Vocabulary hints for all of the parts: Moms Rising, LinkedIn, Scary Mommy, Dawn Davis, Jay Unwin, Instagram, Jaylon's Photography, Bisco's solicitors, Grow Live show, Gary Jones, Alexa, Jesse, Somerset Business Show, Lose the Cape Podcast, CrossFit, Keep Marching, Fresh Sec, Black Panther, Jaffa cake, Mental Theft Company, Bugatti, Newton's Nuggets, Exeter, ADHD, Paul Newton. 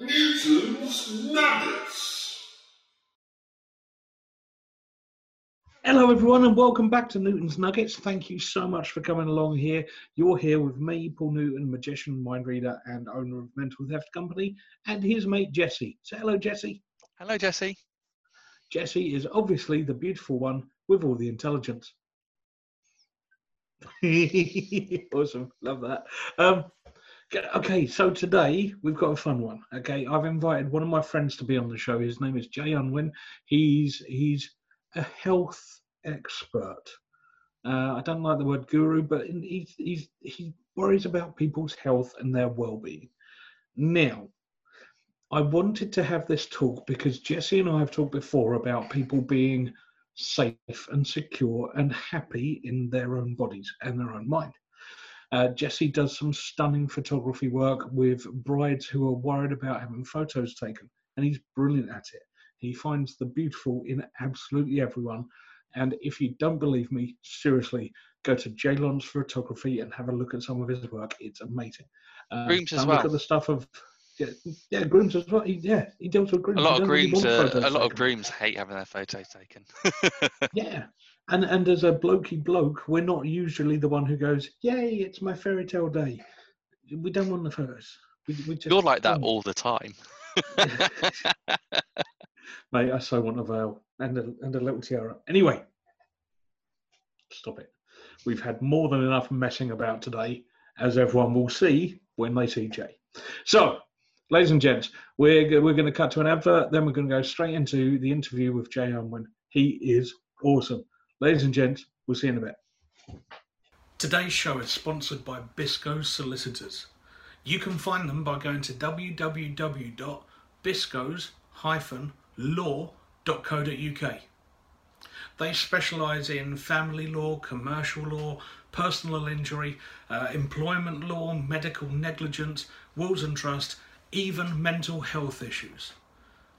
Newton's Nuggets. Hello everyone and welcome back to Newton's Nuggets. Thank you so much for coming along here. You're here with me, Paul Newton, magician, mind reader and owner of Mental Theft Company, and his mate Jesse. So hello Jesse. Hello Jesse. Jesse is obviously the beautiful one with all the intelligence. Awesome, love that. Okay, so today we've got a fun one. Okay, I've invited one of my friends to be on the show. His name is Jay Unwin. He's a health expert. I don't like the word guru, but he worries about people's health and their well-being. Now, I wanted to have this talk because Jesse and I have talked before about people being safe and secure and happy in their own bodies and their own mind. Jesse does some stunning photography work with brides who are worried about having photos taken, and he's brilliant at it. He finds the beautiful in absolutely everyone, and if you don't believe me, seriously, go to Jaylon's Photography and have a look at some of his work. It's amazing. Grooms as well. Look at the stuff of yeah, grooms as well. He deals with grooms. A lot of grooms hate having their photos taken. Yeah. And as a blokey bloke, we're not usually the one who goes, yay, it's my fairy tale day. We don't want the photos. We just You're like that all the time. Mate, I so want a veil and a little tiara. Anyway, stop it. We've had more than enough messing about today, as everyone will see when they see Jay. So, ladies and gents, we're going to cut to an advert, then we're going to go straight into the interview with Jay Unwin. He is awesome. Ladies and gents, we'll see you in a bit. Today's show is sponsored by Bisco's Solicitors. You can find them by going to www.biscos-law.co.uk. They specialise in family law, commercial law, personal injury, employment law, medical negligence, wills and trust, even mental health issues.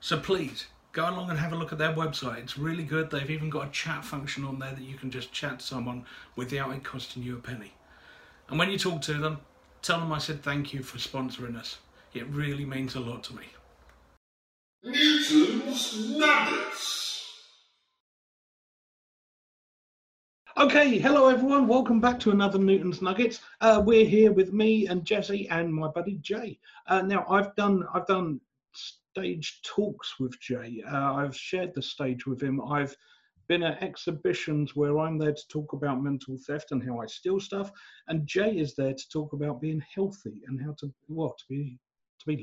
So please, go along and have a look at their website. It's really good. They've even got a chat function on there that you can just chat to someone without it costing you a penny. And when you talk to them, tell them I said thank you for sponsoring us. It really means a lot to me. Newton's Nuggets. Okay, hello everyone. Welcome back to another Newton's Nuggets. We're here with me and Jesse and my buddy Jay. Now I've done stage talks with Jay. I've shared the stage with him. I've been at exhibitions where I'm there to talk about mental theft and how I steal stuff, and Jay is there to talk about being healthy and how to be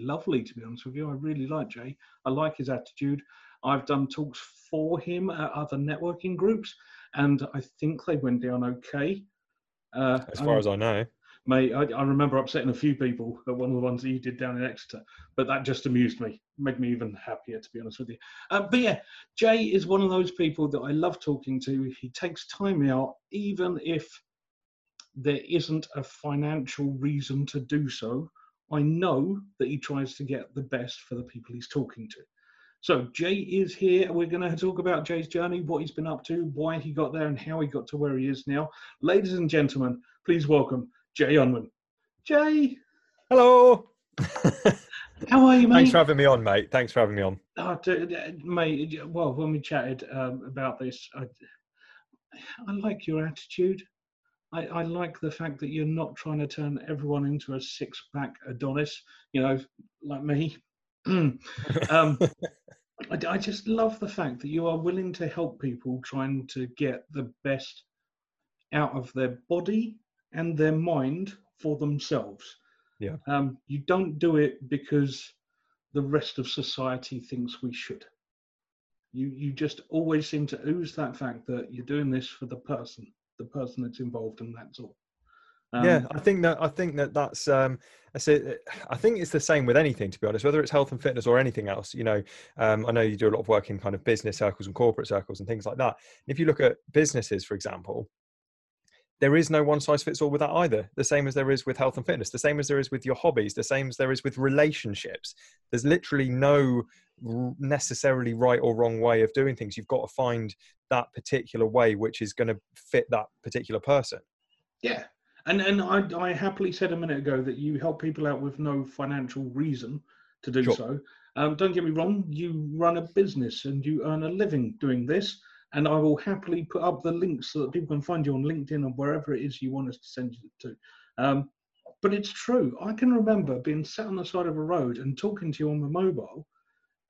lovely. To be honest with you, I really like Jay. I like his attitude. I've done talks for him at other networking groups, and I think they went down okay. As far as I know. Mate, I remember upsetting a few people at one of the ones that you did down in Exeter, but that just amused me, made me even happier, to be honest with you. But yeah, Jay is one of those people that I love talking to. He takes time out, even if there isn't a financial reason to do so. I know that he tries to get the best for the people he's talking to. So Jay is here. We're going to talk about Jay's journey, what he's been up to, why he got there and how he got to where he is now. Ladies and gentlemen, please welcome Jay Unwin. Jay! Hello! How are you, mate? Thanks for having me on, mate. Thanks for having me on. Oh, mate, well, when we chatted about this, I like your attitude. I like the fact that you're not trying to turn everyone into a six-pack Adonis, you know, like me. I just love the fact that you are willing to help people trying to get the best out of their body and their mind for themselves. Yeah. You don't do it because the rest of society thinks we should. You just always seem to ooze that fact that you're doing this for the person that's involved, and that's all. Yeah, I think that that's I think it's the same with anything, to be honest, whether it's health and fitness or anything else, you know. I know you do a lot of work in kind of business circles and corporate circles and things like that. If you look at businesses, for example, there is no one size fits all with that either. The same as there is with health and fitness, the same as there is with your hobbies, the same as there is with relationships. There's literally no necessarily right or wrong way of doing things. You've got to find that particular way which is going to fit that particular person. Yeah. And I happily said a minute ago that you help people out with no financial reason to do so. Don't get me wrong, you run a business and you earn a living doing this, and I will happily put up the links so that people can find you on LinkedIn or wherever it is you want us to send you to. But it's true. I can remember being sat on the side of a road and talking to you on my mobile,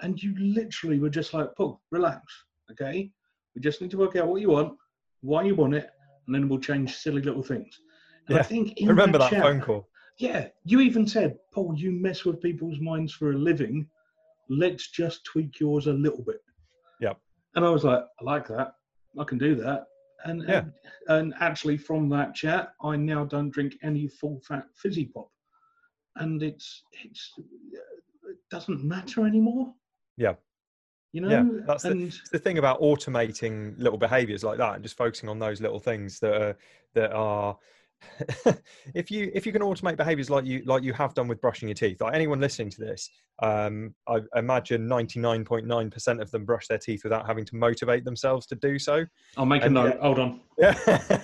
and you literally were just like, Paul, relax, okay? We just need to work out what you want, why you want it, and then we'll change silly little things. And yeah, I think in remember that chat, phone call. Yeah, you even said, Paul, you mess with people's minds for a living. Let's just tweak yours a little bit. Yeah. And I was like, I like that. I can do that. And, yeah. and actually from that chat, I now don't drink any full fat fizzy pop. And it doesn't matter anymore. Yeah. You know, yeah, that's the thing about automating little behaviors like that and just focusing on those little things that are if you can automate behaviors like you have done with brushing your teeth. Like anyone listening to this, I imagine 99.9% of them brush their teeth without having to motivate themselves to do so. I'll make a note. Hold on. Yeah.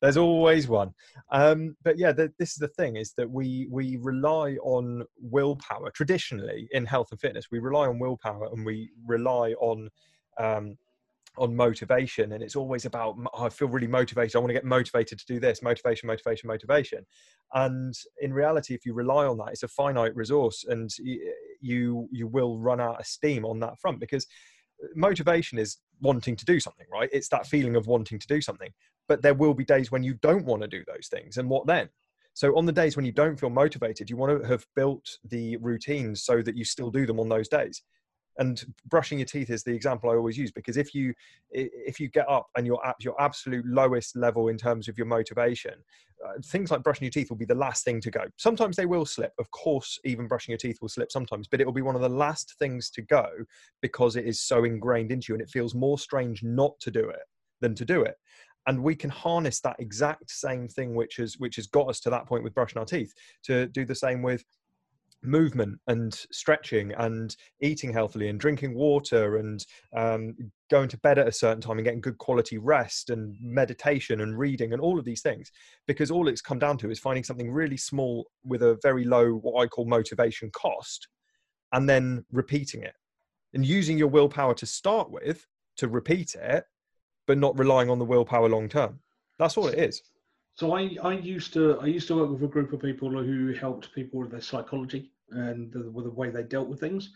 There's always one. But yeah, this is the thing, is that we rely on willpower. Traditionally in health and fitness, we rely on willpower and we rely on motivation, and it's always about, oh, I feel really motivated, I want to get motivated to do this, motivation. And in reality, if you rely on that, it's a finite resource, and you will run out of steam on that front, because motivation is wanting to do something, right? It's that feeling of wanting to do something, but there will be days when you don't want to do those things, and what then? So on the days when you don't feel motivated, you want to have built the routines so that you still do them on those days. And brushing your teeth is the example I always use, because if you get up and you're at your absolute lowest level in terms of your motivation, things like brushing your teeth will be the last thing to go. Sometimes they will slip. Of course, even brushing your teeth will slip sometimes, but it will be one of the last things to go because it is so ingrained into you, and it feels more strange not to do it than to do it. And we can harness that exact same thing which has got us to that point with brushing our teeth, to do the same with movement and stretching and eating healthily and drinking water and going to bed at a certain time and getting good quality rest and meditation and reading and all of these things, because all it's come down to is finding something really small with a very low, what I call motivation cost, and then repeating it and using your willpower to start with to repeat it, but not relying on the willpower long term. That's all it is. So I used to work with a group of people who helped people with their psychology and the way they dealt with things.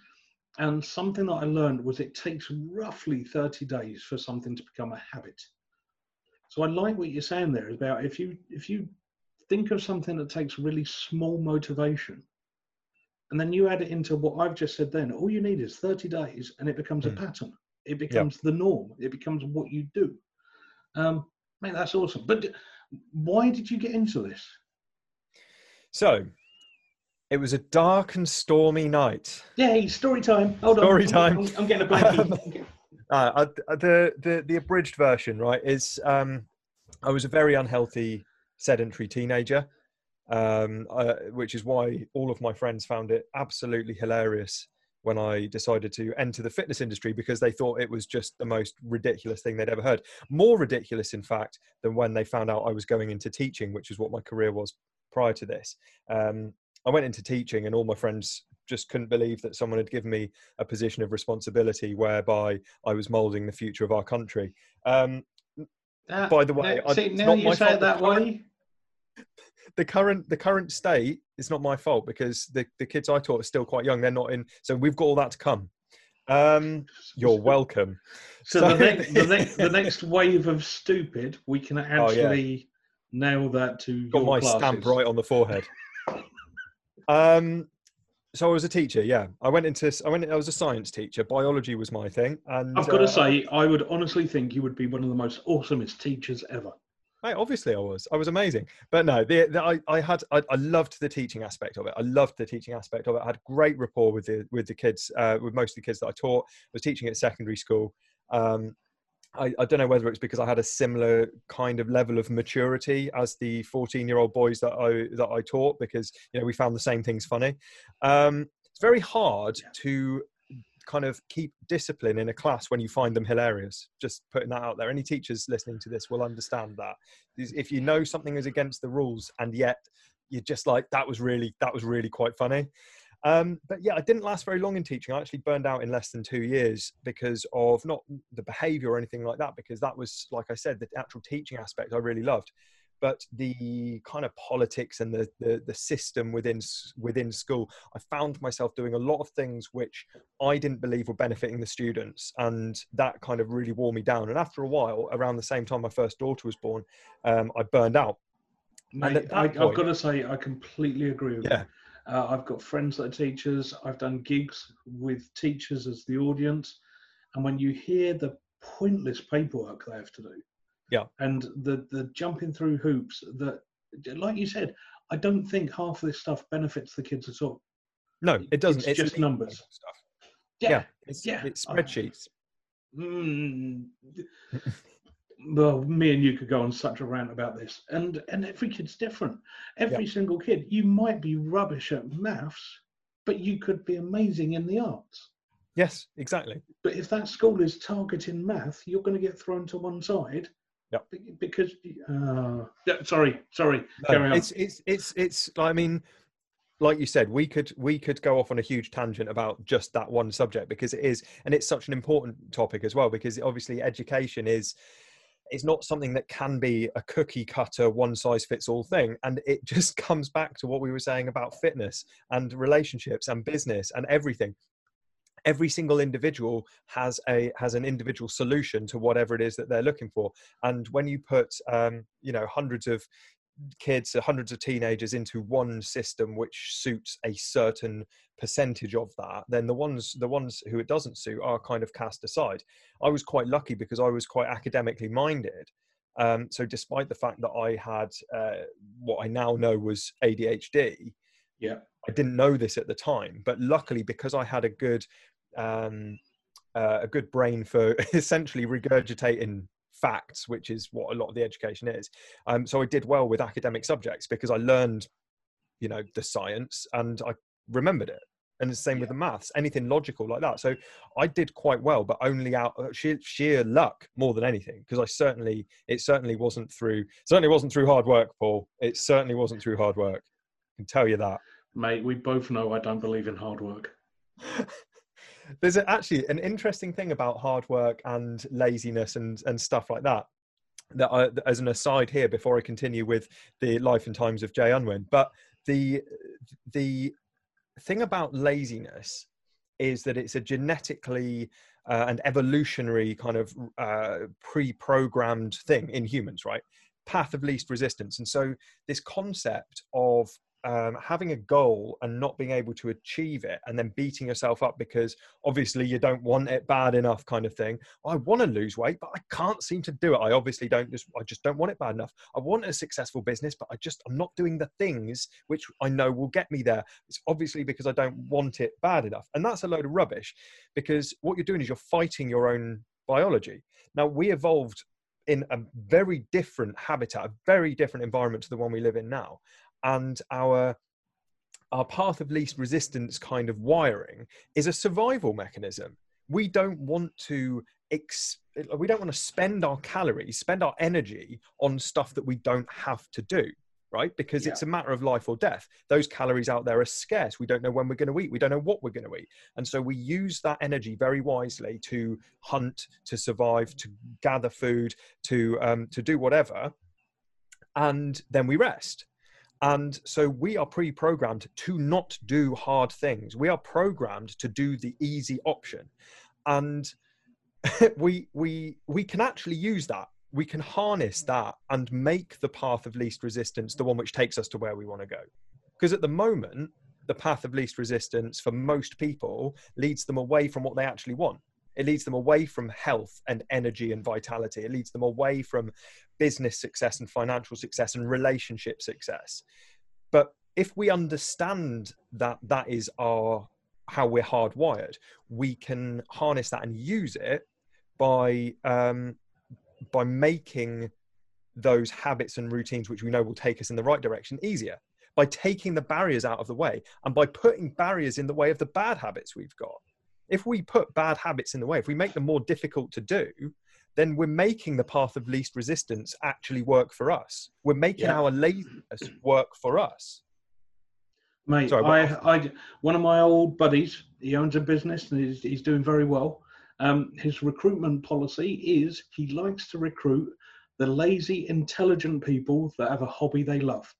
And something that I learned was it takes roughly 30 days for something to become a habit. So I like what you're saying there about if you think of something that takes really small motivation, and then you add it into what I've just said then, all you need is 30 days and it becomes a pattern. It becomes the norm. It becomes what you do. Man, that's awesome. But why did you get into this? So it was a dark and stormy night. Yay, story time. Hold on. Story time. I'm getting a blankie. The abridged version, right, is I was a very unhealthy, sedentary teenager, which is why all of my friends found it absolutely hilarious when I decided to enter the fitness industry, because they thought it was just the most ridiculous thing they'd ever heard. More ridiculous, in fact, than when they found out I was going into teaching, which is what my career was prior to this. I went into teaching and all my friends just couldn't believe that someone had given me a position of responsibility whereby I was moulding the future of our country. By the way, now you say it that way. The current state is not my fault, because the kids I taught are still quite young. They're not in, so we've got all that to come. You're welcome. So the next wave of stupid, we can actually nail that to. Got your my classes. Stamp right on the forehead. So I was a teacher. Yeah, I was a science teacher. Biology was my thing. And I've got to say, I would honestly think you would be one of the most awesomest teachers ever. Mate, obviously I was amazing, but no, I loved the teaching aspect of it. I had great rapport with the kids, with most of the kids that I taught. I was teaching at secondary school. I don't know whether it's because I had a similar kind of level of maturity as the 14-year-old boys that I taught, because, you know, we found the same things funny. It's very hard to kind of keep discipline in a class when you find them hilarious. Just putting that out there. Any teachers listening to this will understand that. If you know something is against the rules and yet you're just like, that was really quite funny. But yeah, I didn't last very long in teaching. I actually burned out in less than 2 years because of not the behavior or anything like that, because that was, like I said, the actual teaching aspect I really loved. But the kind of politics and the system within school, I found myself doing a lot of things which I didn't believe were benefiting the students. And that kind of really wore me down. And after a while, around the same time my first daughter was born, I burned out. Mate, and I've got to say, I completely agree with you. I've got friends that are teachers. I've done gigs with teachers as the audience. And when you hear the pointless paperwork they have to do, and the jumping through hoops that, like you said, I don't think half of this stuff benefits the kids at all. No, it doesn't. It's just numbers. Stuff. It's spreadsheets. Well, me and you could go on such a rant about this. And every kid's different. Every single kid. You might be rubbish at maths, but you could be amazing in the arts. Yes, exactly. But if that school is targeting math, you're going to get thrown to one side. Yep. Because, sorry. No, carry on. It's. I mean, like you said, we could go off on a huge tangent about just that one subject, because it is, and it's such an important topic as well, because obviously education is, it's not something that can be a cookie cutter, one size fits all thing. And it just comes back to what we were saying about fitness and relationships and business and everything. Every single individual has an individual solution to whatever it is that they're looking for. And when you put, hundreds of kids, hundreds of teenagers into one system, which suits a certain percentage of that, then the ones who it doesn't suit are kind of cast aside. I was quite lucky because I was quite academically minded. So despite the fact that I had what I now know was ADHD, I didn't know this at the time, but luckily because I had a good brain for essentially regurgitating facts, which is what a lot of the education is. So I did well with academic subjects because I learned, the science and I remembered it. And the same with the maths, anything logical like that. So I did quite well, but only out of sheer luck more than anything, because it certainly wasn't through hard work, Paul. It certainly wasn't through hard work. I can tell you that. Mate, we both know I don't believe in hard work. There's actually an interesting thing about hard work and laziness and stuff like that, as an aside here before I continue with the life and times of Jay Unwin. But the thing about laziness is that it's a genetically and evolutionary kind of pre-programmed thing in humans, right? Path of least resistance. And so this concept of having a goal and not being able to achieve it and then beating yourself up because obviously you don't want it bad enough kind of thing. I want to lose weight, but I can't seem to do it. I just don't want it bad enough. I want a successful business, but I'm not doing the things which I know will get me there. It's obviously because I don't want it bad enough. And that's a load of rubbish, because what you're doing is you're fighting your own biology. Now, we evolved in a very different habitat, a very different environment to the one we live in now. And our path of least resistance kind of wiring is a survival mechanism. We don't want to spend our calories, spend our energy on stuff that we don't have to do, right? Because it's a matter of life or death. Those calories out there are scarce. We don't know when we're going to eat. We don't know what we're going to eat. And so we use that energy very wisely to hunt, to survive, to gather food, to do whatever. And then we rest. And so we are pre-programmed to not do hard things. We are programmed to do the easy option. And we can actually use that. We can harness that and make the path of least resistance the one which takes us to where we want to go. Because at the moment, the path of least resistance for most people leads them away from what they actually want. It leads them away from health and energy and vitality. It leads them away from business success and financial success and relationship success. But if we understand that that is how we're hardwired, we can harness that and use it by making those habits and routines, which we know will take us in the right direction, easier. By taking the barriers out of the way and by putting barriers in the way of the bad habits we've got. If we put bad habits in the way, if we make them more difficult to do, then we're making the path of least resistance actually work for us. We're making our laziness work for us. Mate, sorry, I one of my old buddies, he owns a business and he's doing very well. His recruitment policy is he likes to recruit the lazy, intelligent people that have a hobby they love.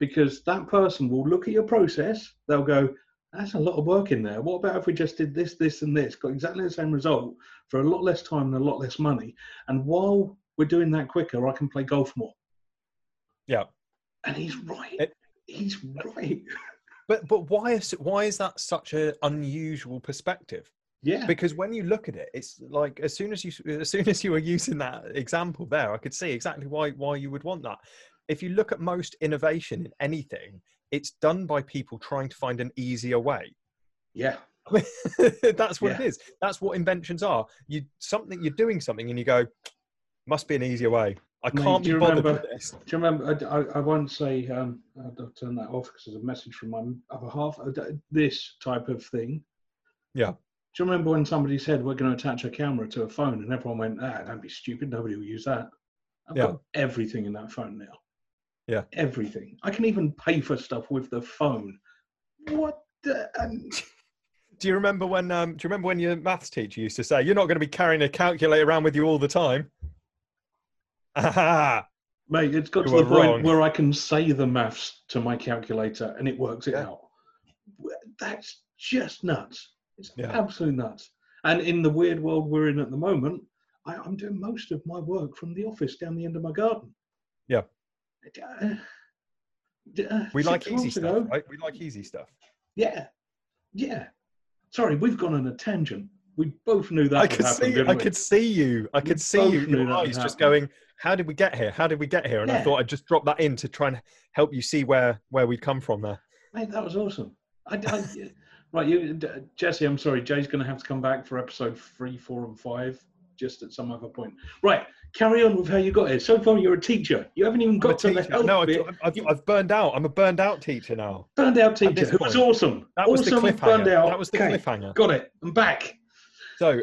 Because that person will look at your process, they'll go, that's a lot of work in there. What about if we just did this, this, and this? Got exactly the same result for a lot less time and a lot less money. And while we're doing that quicker, I can play golf more. Yeah. And he's right. He's right. But why is that such an unusual perspective? Yeah. Because when you look at it, it's like as soon as you were using that example there, I could see exactly why you would want that. If you look at most innovation in anything, it's done by people trying to find an easier way. Yeah. I mean, that's what it is. That's what inventions are. You're doing something and you go, must be an easier way. I can't be bothered with this. Do you remember, I won't say, I'll turn that off because there's a message from my other half, this type of thing. Yeah. Do you remember when somebody said, we're going to attach a camera to a phone and everyone went, don't be stupid, nobody will use that. I've got everything in that phone now. Yeah. Everything. I can even pay for stuff with the phone. What the... Do you remember when your maths teacher used to say, you're not going to be carrying a calculator around with you all the time? Aha! Mate, it's got to the point where I can say the maths to my calculator and it works it out. That's just nuts. It's absolutely nuts. And in the weird world we're in at the moment, I'm doing most of my work from the office down the end of my garden. Yeah. We like easy stuff, right? We like easy stuff. Yeah. Yeah. Sorry, we've gone on a tangent. We both knew that. I could see you in your eyes just going, how did we get here? How did we get here? And I thought I'd just drop that in to try and help you see where we'd come from there. Mate, that was awesome. Right, Jesse, I'm sorry. Jay's going to have to come back for episode 3, 4, and 5. Just at some other point. Right, carry on with how you got here. So far, you're a teacher. You haven't even got to the help. No, I've burned out. I'm a burned out teacher now. Burned out teacher, who was awesome. That was awesome, the cliffhanger. That was the cliffhanger. Got it. I'm back. So,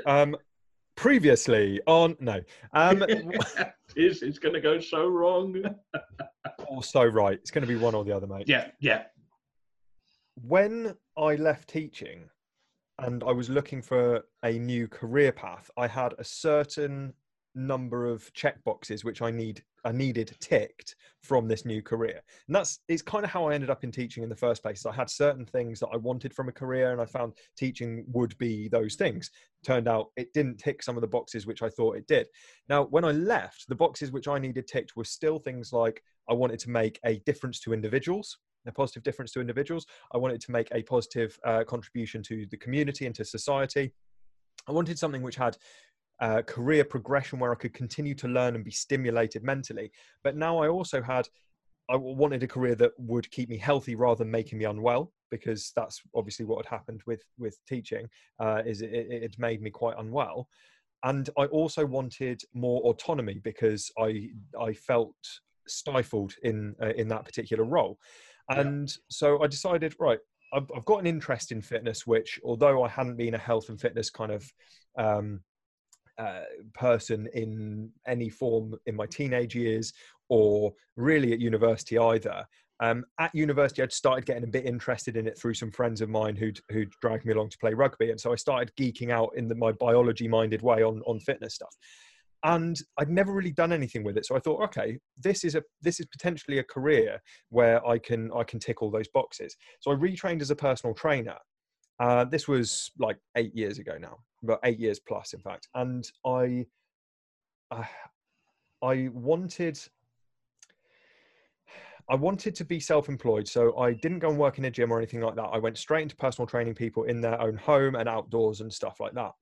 previously on... No. It's going to go so wrong. Or so right. It's going to be one or the other, mate. Yeah, yeah. When I left teaching... and I was looking for a new career path, I had a certain number of checkboxes which I needed ticked from this new career. And it's kind of how I ended up in teaching in the first place. I had certain things that I wanted from a career and I found teaching would be those things. Turned out it didn't tick some of the boxes which I thought it did. Now, when I left, the boxes which I needed ticked were still things like I wanted to make a difference to individuals. A positive difference to individuals. I wanted to make a positive contribution to the community and to society. I wanted something which had career progression where I could continue to learn and be stimulated mentally. But now I wanted a career that would keep me healthy rather than making me unwell, because that's obviously what had happened with teaching, is it made me quite unwell. And I also wanted more autonomy because I felt stifled in that particular role. And so I decided, right, I've got an interest in fitness, which although I hadn't been a health and fitness kind of person in any form in my teenage years or really at university either. At university, I'd started getting a bit interested in it through some friends of mine who'd dragged me along to play rugby. And so I started geeking out in my biology-minded way on fitness stuff. And I'd never really done anything with it. So I thought, okay, this is potentially a career where I can tick all those boxes. So I retrained as a personal trainer. This was like 8 years ago now, about 8 years plus, in fact. And I wanted to be self-employed, so I didn't go and work in a gym or anything like that. I went straight into personal training people in their own home and outdoors and stuff like that.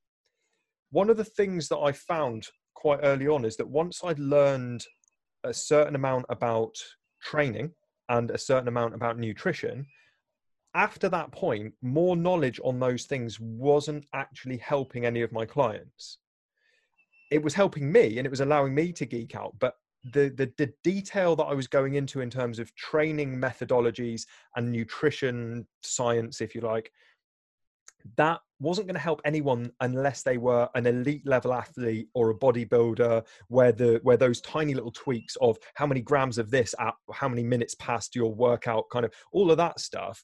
One of the things that I found quite early on is that once I'd learned a certain amount about training and a certain amount about nutrition, after that point, more knowledge on those things wasn't actually helping any of my clients. It was helping me and it was allowing me to geek out, but the detail that I was going into in terms of training methodologies and nutrition science, if you like, that wasn't going to help anyone unless they were an elite level athlete or a bodybuilder, where the where those tiny little tweaks of how many grams of this at how many minutes past your workout, kind of all of that stuff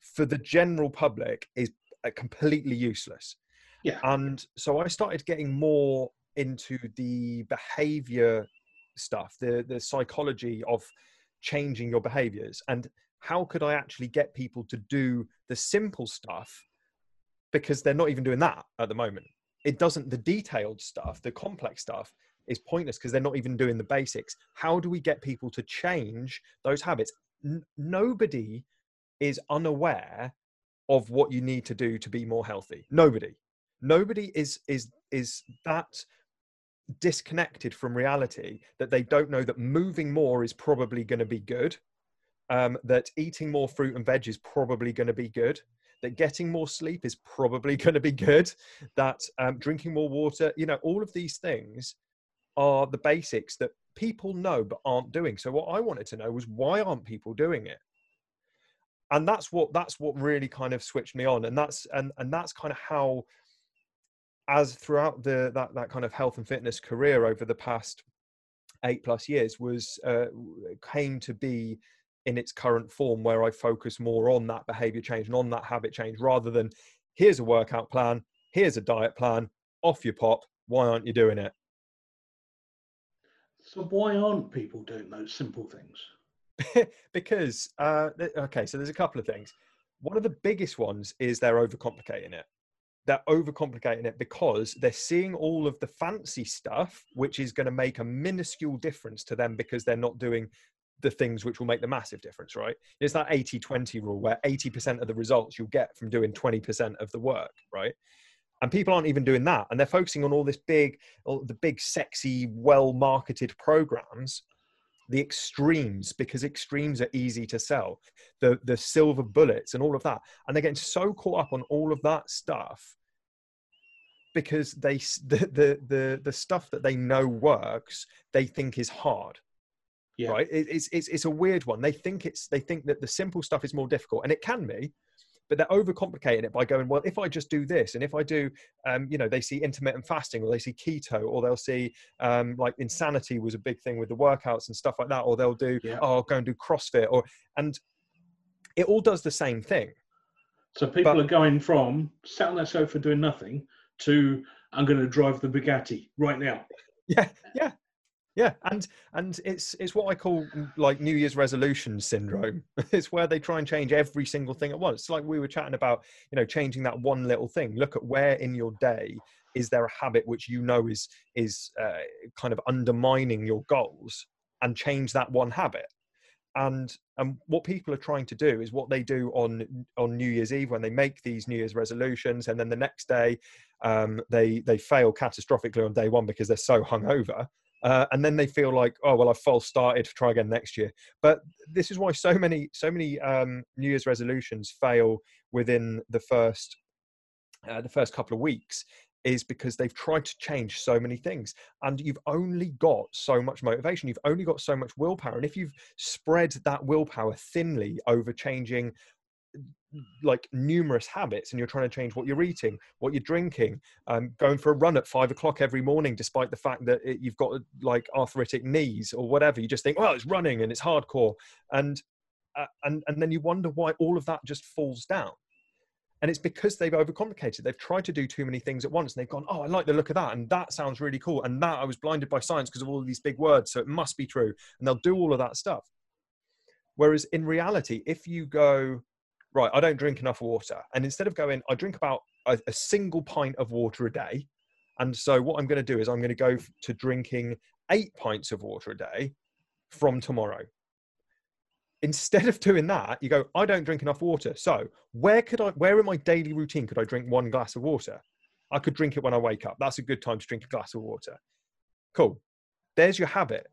for the general public is completely useless. Yeah. And so I started getting more into the behavior stuff, the psychology of changing your behaviors, and how could I actually get people to do the simple stuff, because they're not even doing that at the moment. It doesn't, the detailed stuff, the complex stuff is pointless because they're not even doing the basics. How do we get people to change those habits? Nobody is unaware of what you need to do to be more healthy. Nobody is that disconnected from reality that they don't know that moving more is probably going to be good. That eating more fruit and veg is probably going to be good. That getting more sleep is probably going to be good. That drinking more water, you know, all of these things are the basics that people know but aren't doing. So what I wanted to know was, why aren't people doing it? And that's what really kind of switched me on. And that's kind of how, as throughout that kind of health and fitness career over the past 8+ years was came to be in its current form, where I focus more on that behavior change and on that habit change, rather than here's a workout plan, here's a diet plan, off you pop, why aren't you doing it? So why aren't people doing those simple things? Because, okay, so there's a couple of things. One of the biggest ones is they're overcomplicating it. They're overcomplicating it because they're seeing all of the fancy stuff, which is going to make a minuscule difference to them because they're not doing the things which will make the massive difference, right? It's that 80-20 rule where 80% of the results you'll get from doing 20% of the work, right? And people aren't even doing that. And they're focusing on all this big, all the big, sexy, well-marketed programs, the extremes, because extremes are easy to sell, the silver bullets and all of that. And they're getting so caught up on all of that stuff because the stuff that they know works, they think is hard. Yeah. Right, it's a weird one. They think that the simple stuff is more difficult, and it can be, but they're overcomplicating it by going, well, if I just do this, and if I do, you know, they see intermittent fasting, or they see keto, or they'll see like insanity was a big thing with the workouts and stuff like that, or they'll do, yeah, oh, I'll go and do CrossFit, or, and it all does the same thing. So people are going from sat on their sofa doing nothing to I'm going to drive the Bugatti right now. Yeah, yeah. Yeah, and it's what I call like New Year's resolution syndrome. It's where they try and change every single thing at once. It's like we were chatting about, you know, changing that one little thing. Look at where in your day is there a habit which you know is kind of undermining your goals, and change that one habit. And what people are trying to do is what they do on New Year's Eve when they make these New Year's resolutions, and then the next day they fail catastrophically on day one because they're so hungover. And then they feel like, oh, well, I've false started, try again next year. But this is why so many New Year's resolutions fail within the first couple of weeks, is because they've tried to change so many things, and you've only got so much motivation. You've only got so much willpower. And if you've spread that willpower thinly over changing like numerous habits, and you're trying to change what you're eating, what you're drinking, going for a run at 5 o'clock every morning, despite the fact that you've got like arthritic knees or whatever, you just think, well, it's running and it's hardcore. And then you wonder why all of that just falls down. And it's because they've overcomplicated. They've tried to do too many things at once, and they've gone, oh, I like the look of that, and that sounds really cool, and that I was blinded by science because of all of these big words, so it must be true. And they'll do all of that stuff. Whereas in reality, if you go, right, I don't drink enough water, and instead of going, I drink about a single pint of water a day, and so what I'm going to do is I'm going to go to drinking 8 pints of water a day from tomorrow. Instead of doing that, you go, I don't drink enough water, so where in my daily routine could I drink 1 glass of water? I could drink it when I wake up. That's a good time to drink a glass of water. Cool. There's your habit.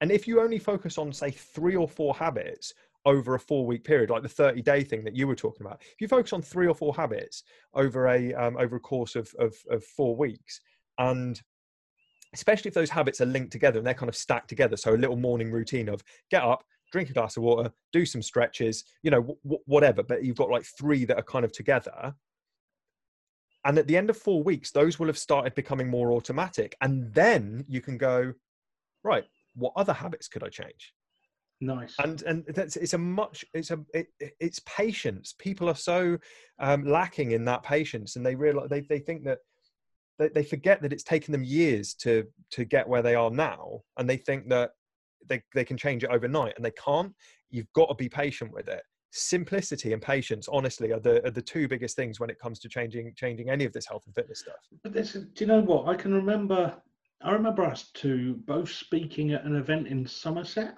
And if you only focus on, say, 3 or 4 habits over a 4-week period, like the 30-day thing that you were talking about, if you focus on 3 or 4 habits over a course of 4 weeks, and especially if those habits are linked together and they're kind of stacked together, so a little morning routine of get up, drink a glass of water, do some stretches, you know, whatever, but you've got like 3 that are kind of together, And at the end of 4 weeks, those will have started becoming more automatic. And then you can go, right, what other habits could I change? Nice. And that's, it's patience. People are so lacking in that patience, and they realize they think that they forget that it's taken them years to get where they are now. And they think that they can change it overnight, and they can't. You've got to be patient with it. Simplicity and patience, honestly, are the two biggest things when it comes to changing any of this health and fitness stuff. But this is, do you know what? I remember us two both speaking at an event in Somerset.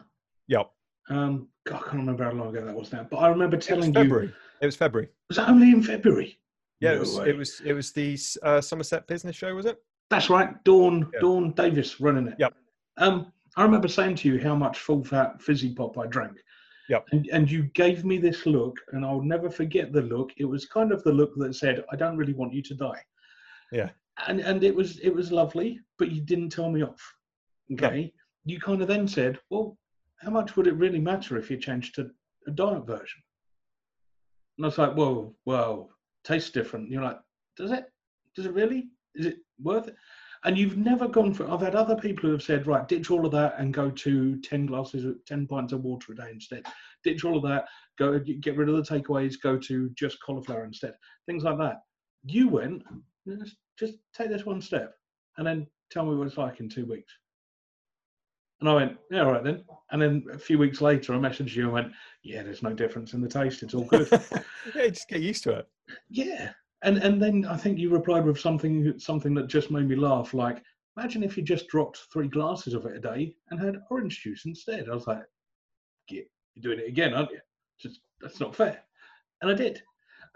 Yep. God, I can't remember how long ago that was now, but I remember telling you. It was February. Was that only in February? Yeah, no it was the Somerset Business Show, was it? That's right. Dawn Davis running it. Yep. I remember saying to you how much full fat fizzy pop I drank. Yep. And you gave me this look, and I'll never forget the look. It was kind of the look that said, I don't really want you to die. Yeah. And it was lovely, but you didn't tell me off. Okay. Yeah. You kind of then said, well, how much would it really matter if you changed to a diet version? And I was like, well, tastes different. And you're like, does it? Does it really? Is it worth it? And you've never gone for, I've had other people who have said, right, ditch all of that and go to 10 pints of water a day instead. Ditch all of that, go get rid of the takeaways, go to just cauliflower instead. Things like that. You went, just take this one step and then tell me what it's like in 2 weeks. And I went, yeah, all right then. And then a few weeks later, I messaged you and went, yeah, there's no difference in the taste. It's all good. Yeah, just get used to it. Yeah. And then I think you replied with something that just made me laugh. Like, imagine if you just dropped 3 glasses of it a day and had orange juice instead. I was like, yeah, you're doing it again, aren't you? Just, that's not fair. And I did.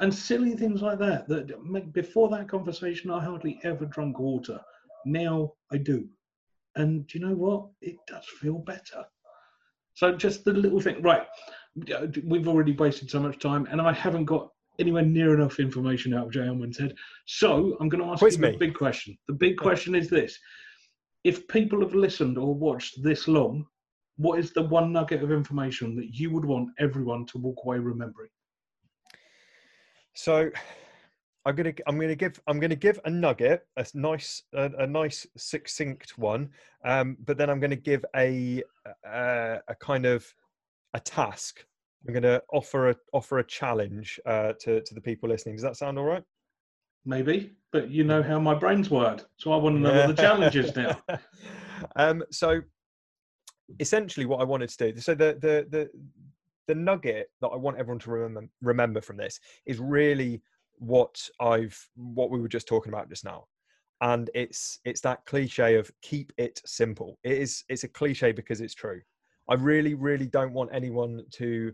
And silly things like that. That before that conversation, I hardly ever drank water. Now I do. And do you know what? It does feel better. So just the little thing. Right. We've already wasted so much time, and I haven't got anywhere near enough information out of Jay Unwin's head. So I'm going to ask you the big question. The big question is this. If people have listened or watched this long, what is the one nugget of information that you would want everyone to walk away remembering? So I'm going to give a nugget, a nice succinct one. But then I'm going to give a kind of a task. I'm going to offer a challenge to the people listening. Does that sound all right? Maybe, but you know how my brain's wired, so I want to know what the challenge is now. So, essentially, what I wanted to do. So the nugget that I want everyone to remember from this is really what we were just talking about just now, and it's that cliche of keep it simple. It's a cliche because it's true. I really, really don't want anyone to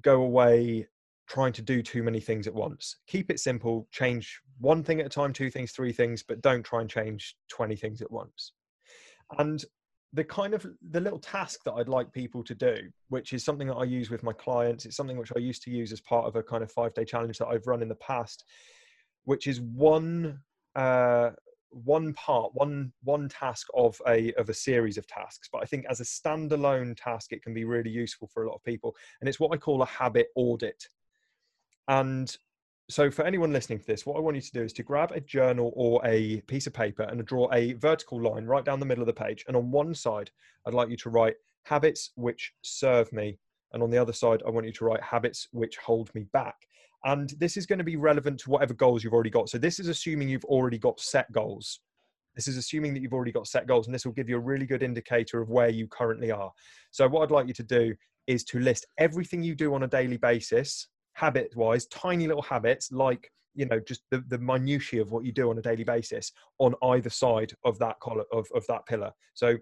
go away trying to do too many things at once. Keep it simple, change one thing at a time, 2 things, 3 things, but don't try and change 20 things at once. And the little task that I'd like people to do, which is something that I use with my clients, it's something which I used to use as part of a kind of 5-day challenge that I've run in the past, which is one task of a series of tasks. But I think as a standalone task, it can be really useful for a lot of people. And it's what I call a habit audit. And so for anyone listening to this, what I want you to do is to grab a journal or a piece of paper and draw a vertical line right down the middle of the page. And on one side, I'd like you to write habits which serve me. And on the other side, I want you to write habits which hold me back. And this is going to be relevant to whatever goals you've already got. So this is assuming you've already got set goals. And this will give you a really good indicator of where you currently are. So what I'd like you to do is to list everything you do on a daily basis, habit-wise, tiny little habits, like, you know, just the minutiae of what you do on a daily basis on either side of that column, of that pillar. So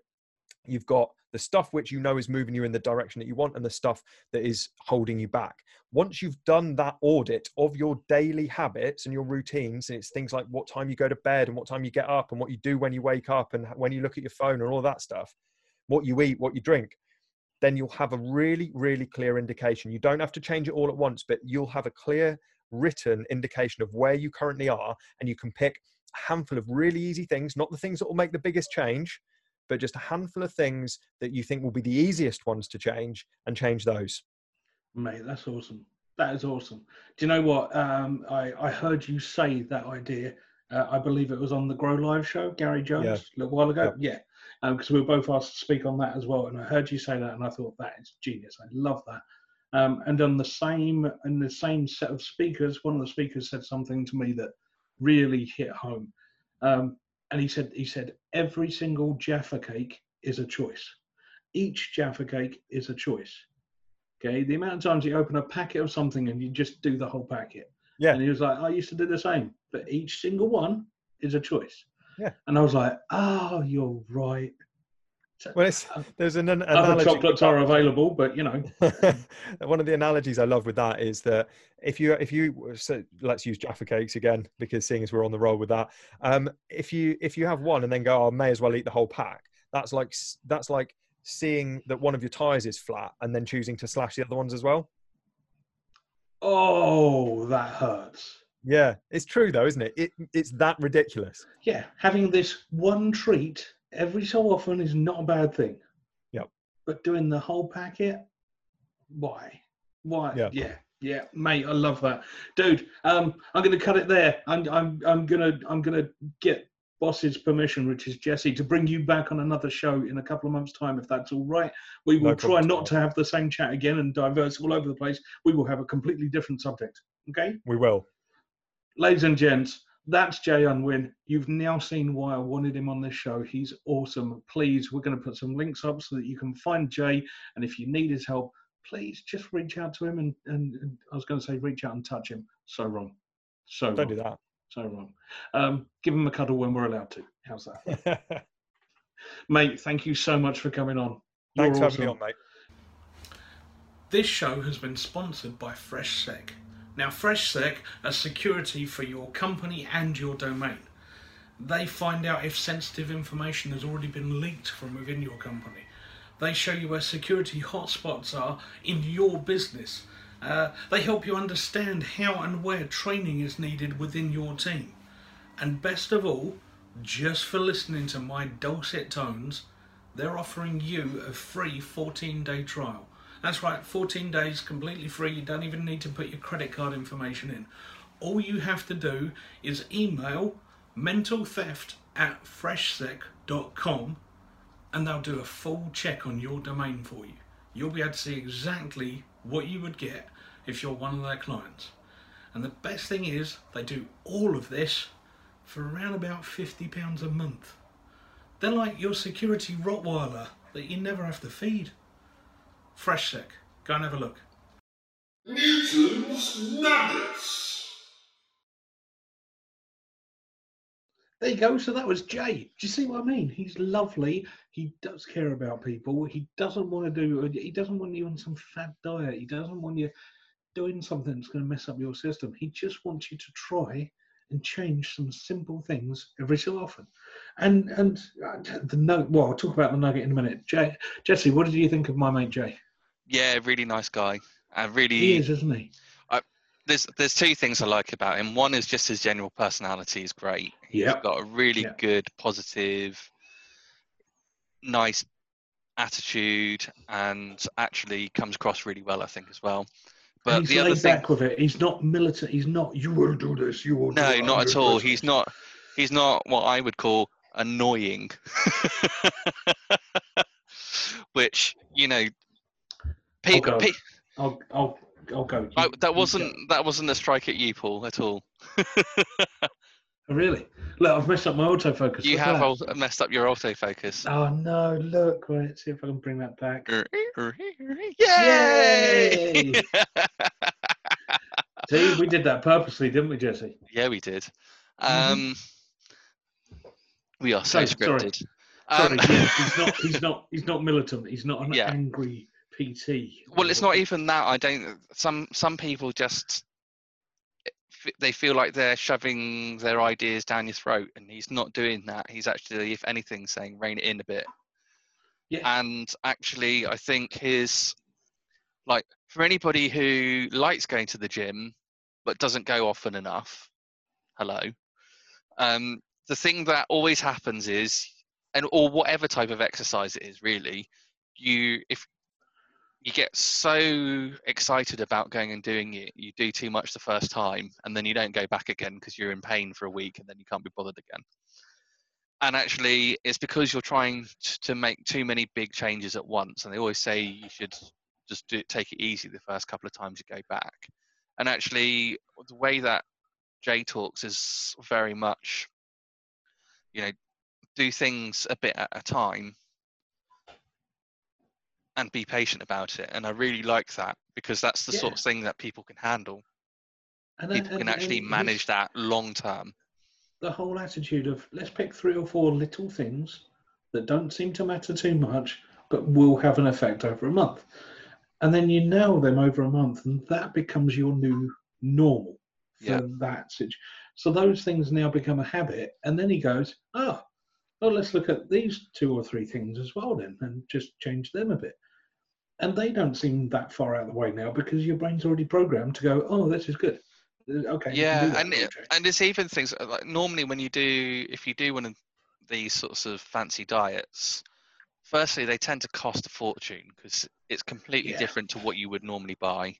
you've got the stuff which you know is moving you in the direction that you want and the stuff that is holding you back. Once you've done that audit of your daily habits and your routines, and it's things like what time you go to bed and what time you get up and what you do when you wake up and when you look at your phone and all that stuff, what you eat, what you drink, then you'll have a really, really clear indication. You don't have to change it all at once, but you'll have a clear written indication of where you currently are, and you can pick a handful of really easy things, not the things that will make the biggest change, but just a handful of things that you think will be the easiest ones to change, and change those. Mate, that's awesome. That is awesome. Do you know what? I heard you say that idea. I believe it was on the Grow Live show, Gary Jones, a little while ago. Yeah. Because we were both asked to speak on that as well. And I heard you say that and I thought, that is genius. I love that. And on the same set of speakers, one of the speakers said something to me that really hit home. And he said, every single Jaffa cake is a choice. Each Jaffa cake is a choice. Okay. The amount of times you open a packet of something and you just do the whole packet. Yeah. And he was like, I used to do the same, but each single one is a choice. Yeah. And I was like, oh, you're right. So, well, there's an analogy. Other chocolates are available, but you know. One of the analogies I love with that is that if you so let's use Jaffa cakes again, because seeing as we're on the roll with that, if you have one and then go, oh, I may as well eat the whole pack. That's like seeing that one of your tires is flat and then choosing to slash the other ones as well. Oh, that hurts. Yeah, it's true though, isn't it? It's that ridiculous. Yeah, having this one treat every so often is not a bad thing. Yep. But doing the whole packet, why? Yeah. Yeah, mate, I love that, dude. I'm gonna cut it there. I'm gonna get boss's permission, which is Jesse, to bring you back on another show in a couple of months' time, if that's all right. We will try not to have the same chat again and diverse all over the place. We will have a completely different subject. Okay. We will. Ladies and gents, that's Jay Unwin. You've now seen why I wanted him on this show. He's awesome. Please, we're going to put some links up so that you can find Jay. And if you need his help, please just reach out to him. And I was going to say reach out and touch him. So wrong. So don't do that. So wrong. Give him a cuddle when we're allowed to. How's that? Mate, thank you so much for coming on. Thanks for having me on, mate. This show has been sponsored by Fresh Sec. Now, Fresh Sec are security for your company and your domain. They find out if sensitive information has already been leaked from within your company. They show you where security hotspots are in your business. They help you understand how and where training is needed within your team. And best of all, just for listening to my dulcet tones, they're offering you a free 14-day trial. That's right, 14 days, completely free. You don't even need to put your credit card information in. All you have to do is email mentaltheft@freshsec.com and they'll do a full check on your domain for you. You'll be able to see exactly what you would get if you're one of their clients. And the best thing is they do all of this for around about £50 a month. They're like your security Rottweiler that you never have to feed. Fresh Sec. Go and have a look. Newton's Nuggets. There you go. So that was Jay. Do you see what I mean? He's lovely. He does care about people. He doesn't want you on some fad diet. He doesn't want you doing something that's going to mess up your system. He just wants you to try and change some simple things every so often. And the nugget. Well, I'll talk about the nugget in a minute. Jesse, what did you think of my mate Jay? Yeah, really nice guy. He is, isn't he? There's two things I like about him. One is just his general personality is great. He's got a really good, positive, nice attitude, and actually comes across really well, I think, as well. But he's the other thing with it, he's not militant. He's not. You will do this. You will. No, do not at all. He's not. He's not what I would call annoying. Which, you know, people. I'll go. That wasn't a strike at you, Paul, at all. Really? Look, I've messed up my autofocus. You have messed up your autofocus. Oh no! Look, let's see if I can bring that back. Yay! See, we did that purposely, didn't we, Jesse? Yeah, we did. We are so scripted. Sorry, he's not militant. He's not an angry PT. Well, it's not even that. I don't. Some people just. They feel like they're shoving their ideas down your throat, and he's not doing that. He's actually, if anything, saying rein it in a bit. Yeah. And actually, I think for anybody who likes going to the gym but doesn't go often enough, hello. The thing that always happens is, or whatever type of exercise it is, really, you get so excited about going and doing it, you do too much the first time, and then you don't go back again because you're in pain for a week, and then you can't be bothered again. And actually, it's because you're trying to make too many big changes at once. And they always say you should just take it easy the first couple of times you go back. And actually, the way that Jay talks is very much, you know, do things a bit at a time and be patient about it. And I really like that, because that's the sort of thing that people can handle. And people can actually manage that long term. The whole attitude of let's pick 3 or 4 little things that don't seem to matter too much, but will have an effect over a month. And then you nail them over a month, and that becomes your new normal for that situation. So those things now become a habit. And then he goes, oh, well, let's look at these 2 or 3 things as well then, and just change them a bit. And they don't seem that far out of the way now, because your brain's already programmed to go, oh, this is good. Okay. Yeah. And it's even things like normally when you do, if you do one of these sorts of fancy diets, firstly, they tend to cost a fortune because it's completely different to what you would normally buy.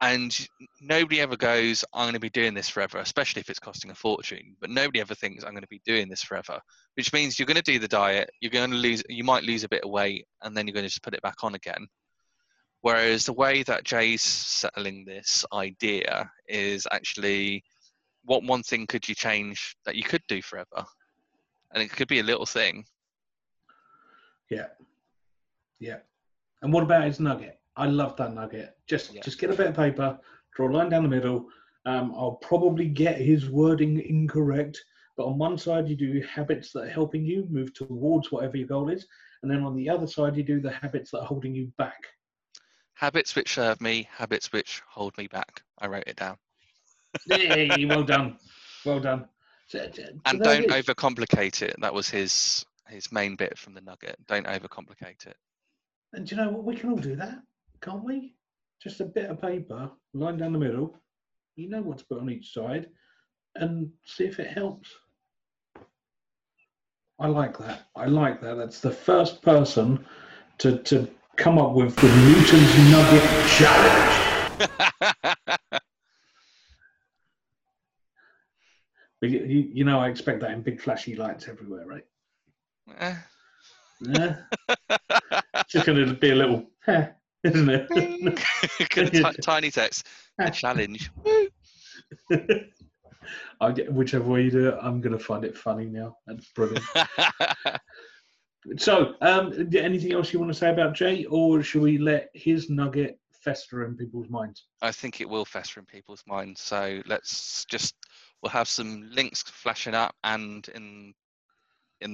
And nobody ever goes, I'm going to be doing this forever, especially if it's costing a fortune. But nobody ever thinks, I'm going to be doing this forever, which means you're going to do the diet. You're going to lose, you might lose a bit of weight, and then you're going to just put it back on again. Whereas the way that Jay's settling this idea is actually, what one thing could you change that you could do forever? And it could be a little thing. Yeah. Yeah. And what about his nugget? I love that nugget. Just get a bit of paper, draw a line down the middle. I'll probably get his wording incorrect, but on one side you do habits that are helping you move towards whatever your goal is. And then on the other side, you do the habits that are holding you back. Habits which serve me, habits which hold me back. I wrote it down. Yay, well done. Well done. And don't overcomplicate it. That was his main bit from the nugget. Don't overcomplicate it. And do you know what? We can all do that, can't we? Just a bit of paper, line down the middle. You know what to put on each side and see if it helps. I like that. I like that. That's the first person to come up with the Newton's Nugget Challenge. You know, I expect that in big flashy lights everywhere, right? Yeah. It's just going to be a little, isn't it? Tiny text, a challenge. I get, whichever way you do it, I'm going to find it funny now. That's brilliant. So, anything else you want to say about Jay, or should we let his nugget fester in people's minds? I think it will fester in people's minds. So let's just, we'll have some links flashing up and in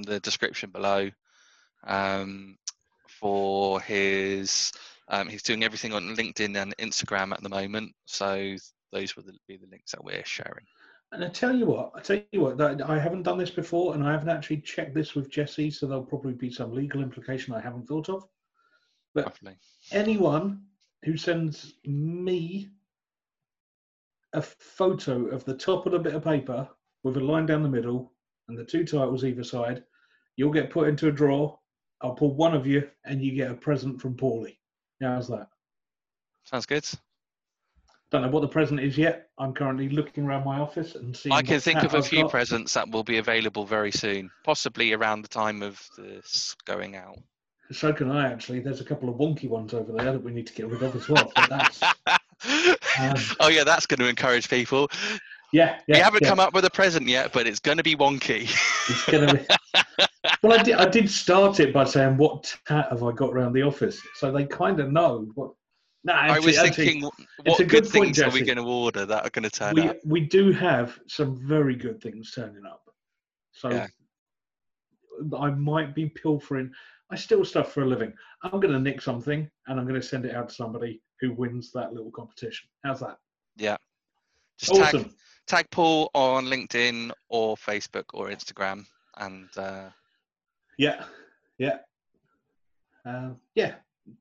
the description below for his, he's doing everything on LinkedIn and Instagram at the moment. So those will be the links that we're sharing. And I tell you what, I haven't done this before, and I haven't actually checked this with Jesse, so there'll probably be some legal implication I haven't thought of. But definitely, anyone who sends me a photo of the top of a bit of paper with a line down the middle and the 2 titles either side, you'll get put into a drawer. I'll pull one of you, and you get a present from Paulie. How's that? Sounds good. Don't know what the present is yet. I'm currently looking around my office and seeing. I can think of a few presents that will be available very soon, possibly around the time of this going out. So can I, actually. There's a couple of wonky ones over there that we need to get rid of as well. But that's, oh, yeah, that's going to encourage people. Yeah. We haven't come up with a present yet, but it's going to be wonky. It's going to be. Well, I did start it by saying, what tat have I got around the office? So they kind of know what. No, actually, I was thinking, what good things are we going to order that are going to turn up? We do have some very good things turning up. So I might be pilfering. I steal stuff for a living. I'm going to nick something, and I'm going to send it out to somebody who wins that little competition. How's that? Yeah. Just awesome. Tag Paul on LinkedIn or Facebook or Instagram. And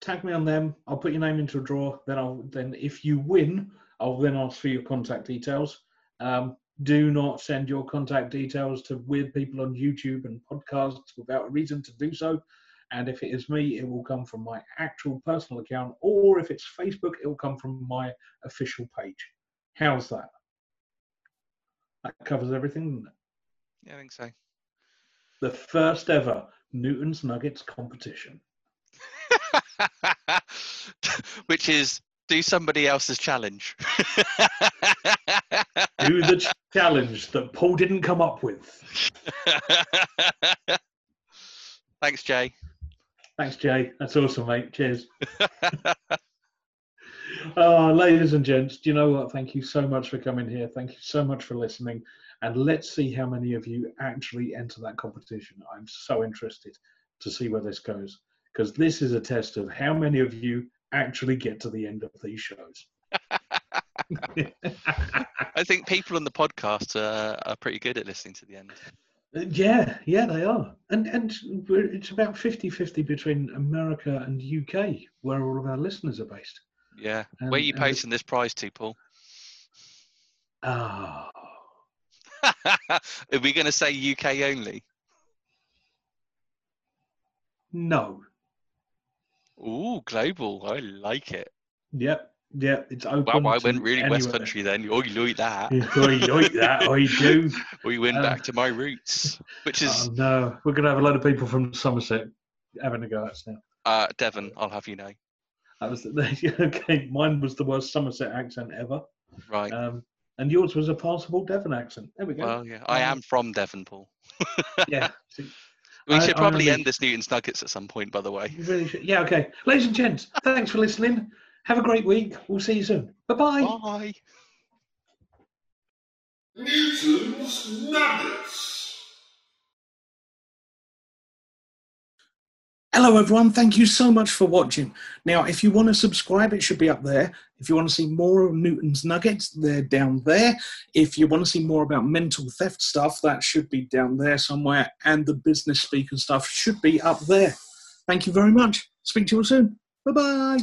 tag me on them. I'll put your name into a drawer. Then if you win, I'll then ask for your contact details. Do not send your contact details to weird people on YouTube and podcasts without a reason to do so. And if it is me, it will come from my actual personal account, or if it's Facebook, it will come from my official page. How's that? That covers everything, doesn't it? Yeah, I think so. The first ever Newton's Nuggets competition. Which is, do somebody else's challenge. Do the challenge that Paul didn't come up with. Thanks, Jay. Thanks, Jay. That's awesome, mate. Cheers. Oh, ladies and gents, do you know what? Thank you so much for coming here. Thank you so much for listening. And let's see how many of you actually enter that competition. I'm so interested to see where this goes, because this is a test of how many of you actually get to the end of these shows. I think people on the podcast are pretty good at listening to the end. Yeah, they are. And it's about 50-50 between America and UK, where all of our listeners are based. Yeah. Where are you posting this prize to, Paul? Oh. Are we going to say UK only? No. Ooh, global. I like it. Yep. Yeah, it's open. Wow, I went really anywhere. West Country then. Oi, look that. Oi, look that. Oi, do. We went back to my roots, which is... Oh, no. We're going to have a lot of people from Somerset having a go at us now. Devon, I'll have you know. That was okay, mine was the worst Somerset accent ever. Right. And yours was a passable Devon accent. There we go. Well, yeah. I am from Devon, Paul. Yeah. See, we should probably end this Newton's Nuggets at some point, by the way. You really should. Yeah, okay. Ladies and gents, thanks for listening. Have a great week. We'll see you soon. Bye-bye. Bye. Newton's Nuggets. Hello, everyone. Thank you so much for watching. Now, if you want to subscribe, it should be up there. If you want to see more of Newton's Nuggets, they're down there. If you want to see more about mental theft stuff, that should be down there somewhere. And the business speaking stuff should be up there. Thank you very much. Speak to you all soon. Bye-bye.